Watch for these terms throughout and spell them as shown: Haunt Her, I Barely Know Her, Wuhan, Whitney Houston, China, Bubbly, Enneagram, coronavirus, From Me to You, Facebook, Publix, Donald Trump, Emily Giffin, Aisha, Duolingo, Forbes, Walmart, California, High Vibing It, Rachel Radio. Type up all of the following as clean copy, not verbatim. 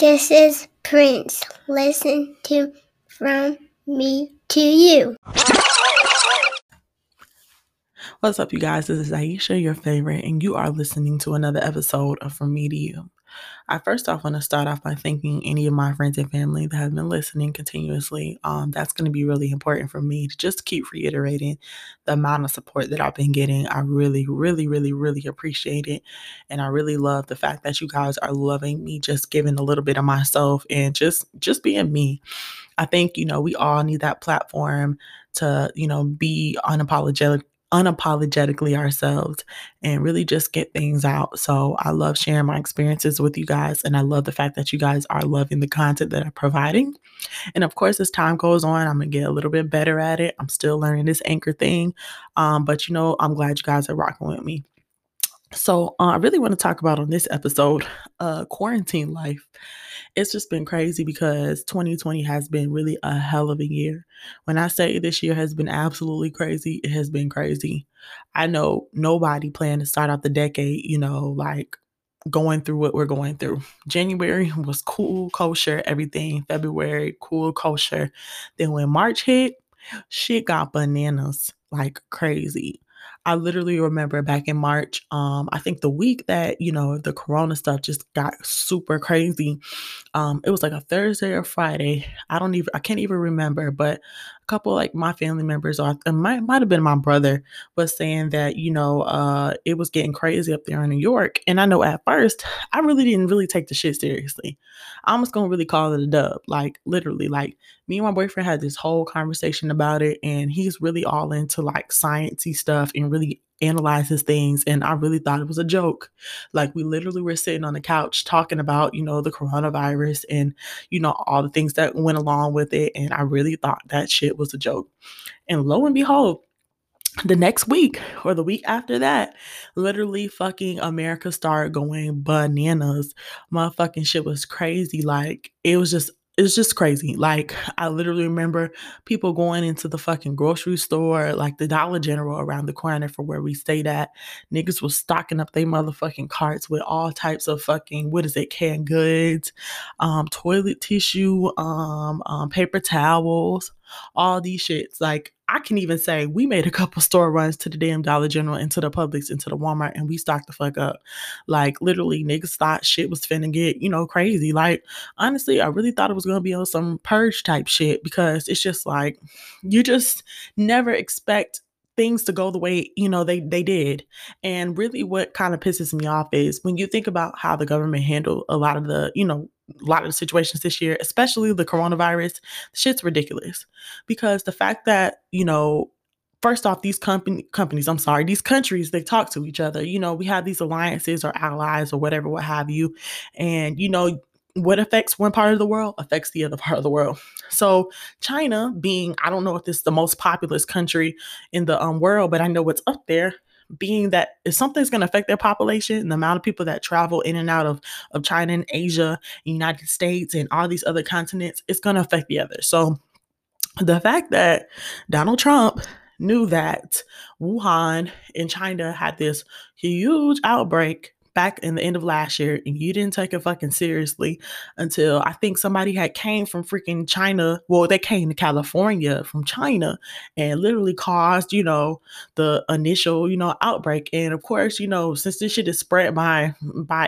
This is Prince. Listen to From Me to You. What's up, you guys? This is Aisha, your favorite, and you are listening to another episode of From Me to You. I first off want to start off by thanking any of my friends and family that have been listening continuously. That's going to be really important for me to just keep reiterating the amount of support that I've been getting. I really appreciate it. And I really love the fact that you guys are loving me, just giving a little bit of myself and just being me. I think, we all need that platform to, be unapologetically ourselves and really just get things out. So I love sharing my experiences with you guys, and I love the fact that you guys are loving the content that I'm providing. And of course, as time goes on, I'm going to get a little bit better at it. I'm still learning this anchor thing, but I'm glad you guys are rocking with me. So I really want to talk about on this episode, quarantine life. It's just been crazy because 2020 has been really a hell of a year. When I say this year has been absolutely crazy, it has been crazy. I know nobody planned to start out the decade, going through what we're going through. January was cool, kosher, everything. February, cool, kosher. Then when March hit, shit got bananas like crazy. I literally remember back in March, I think the week that, the corona stuff just got super crazy. It was like a Thursday or Friday. I can't even remember, but a couple my family members, or it might have been my brother, was saying that, it was getting crazy up there in New York. And I know at first, I really didn't really take the shit seriously. I'm just going to really call it a dub. Me and my boyfriend had this whole conversation about it, and he's really all into sciencey stuff and really analyzes things. And I really thought it was a joke. We literally were sitting on the couch talking about, the coronavirus and, all the things that went along with it. And I really thought that shit was a joke. And lo and behold, the next week or the week after that, literally fucking America started going bananas. Motherfucking shit was crazy. It's just crazy. I literally remember people going into the fucking grocery store, the Dollar General around the corner for where we stayed at. Niggas was stocking up their motherfucking carts with all types of fucking, canned goods, toilet tissue, paper towels, all these shits. I can even say we made a couple store runs to the damn Dollar General and to the Publix and to the Walmart, and we stocked the fuck up. Literally niggas thought shit was finna get, crazy. Honestly, I really thought it was going to be on some purge type shit, because it's just you just never expect things to go the way, they did. And really what kind of pisses me off is when you think about how the government handled a lot of the situations this year, especially the coronavirus, shit's ridiculous. Because the fact that, first off, these these countries, they talk to each other. We have these alliances or allies or whatever, what have you. And, what affects one part of the world affects the other part of the world. So China being, I don't know if this is the most populous country in the world, but I know what's up there, being that if something's going to affect their population and the amount of people that travel in and out of China and Asia, United States and all these other continents, it's going to affect the others. So the fact that Donald Trump knew that Wuhan in China had this huge outbreak back in the end of last year, and you didn't take it fucking seriously until I think somebody had came from freaking China. Well, they came to California from China and literally caused, the initial, outbreak. And of course, since this shit is spread by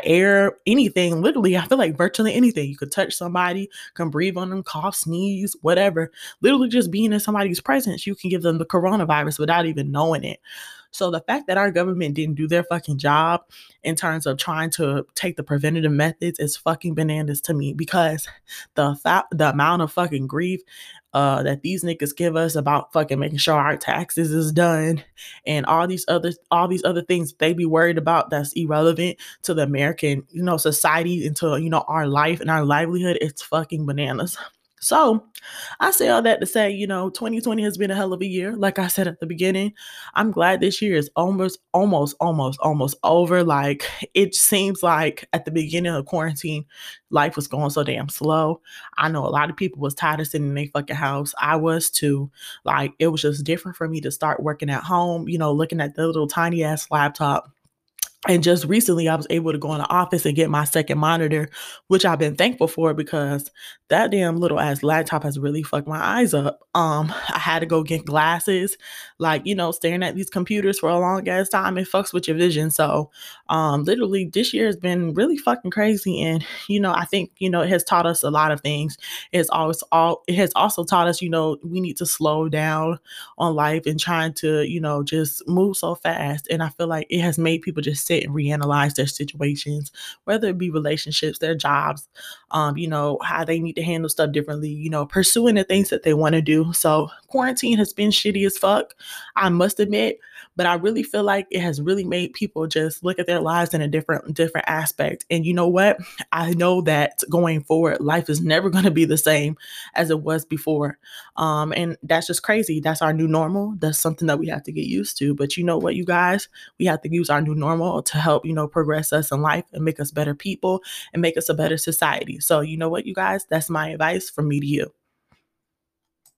air, anything, literally, I feel like virtually anything, you could touch somebody, can breathe on them, cough, sneeze, whatever, literally just being in somebody's presence, you can give them the coronavirus without even knowing it. So the fact that our government didn't do their fucking job in terms of trying to take the preventative methods is fucking bananas to me, because the amount of fucking grief that these niggas give us about fucking making sure our taxes is done and all these other things they be worried about that's irrelevant to the American, society and to, our life and our livelihood, it's fucking bananas. So I say all that to say, 2020 has been a hell of a year. Like I said at the beginning, I'm glad this year is almost over. It seems like at the beginning of quarantine, life was going so damn slow. I know a lot of people was tired of sitting in their fucking house. I was too. It was just different for me to start working at home, looking at the little tiny ass laptop. And just recently, I was able to go in the office and get my second monitor, which I've been thankful for because that damn little ass laptop has really fucked my eyes up. I had to go get glasses, like, you know, staring at these computers for a long ass time, it fucks with your vision. So literally this year has been really fucking crazy. And, you know, I think, you know, it has taught us a lot of things. It has also taught us, you know, we need to slow down on life and trying to, you know, just move so fast. And I feel like it has made people just and reanalyze their situations, whether it be relationships, their jobs, you know, how they need to handle stuff differently, you know, pursuing the things that they want to do. So quarantine has been shitty as fuck, I must admit, but I really feel like it has really made people just look at their lives in a different aspect. And you know what? I know that going forward, life is never going to be the same as it was before. And that's just crazy. That's our new normal. That's something that we have to get used to. But you know what, you guys, we have to use our new normal to help, you know, progress us in life and make us better people and make us a better society. So you know what, you guys, that's my advice from me to you.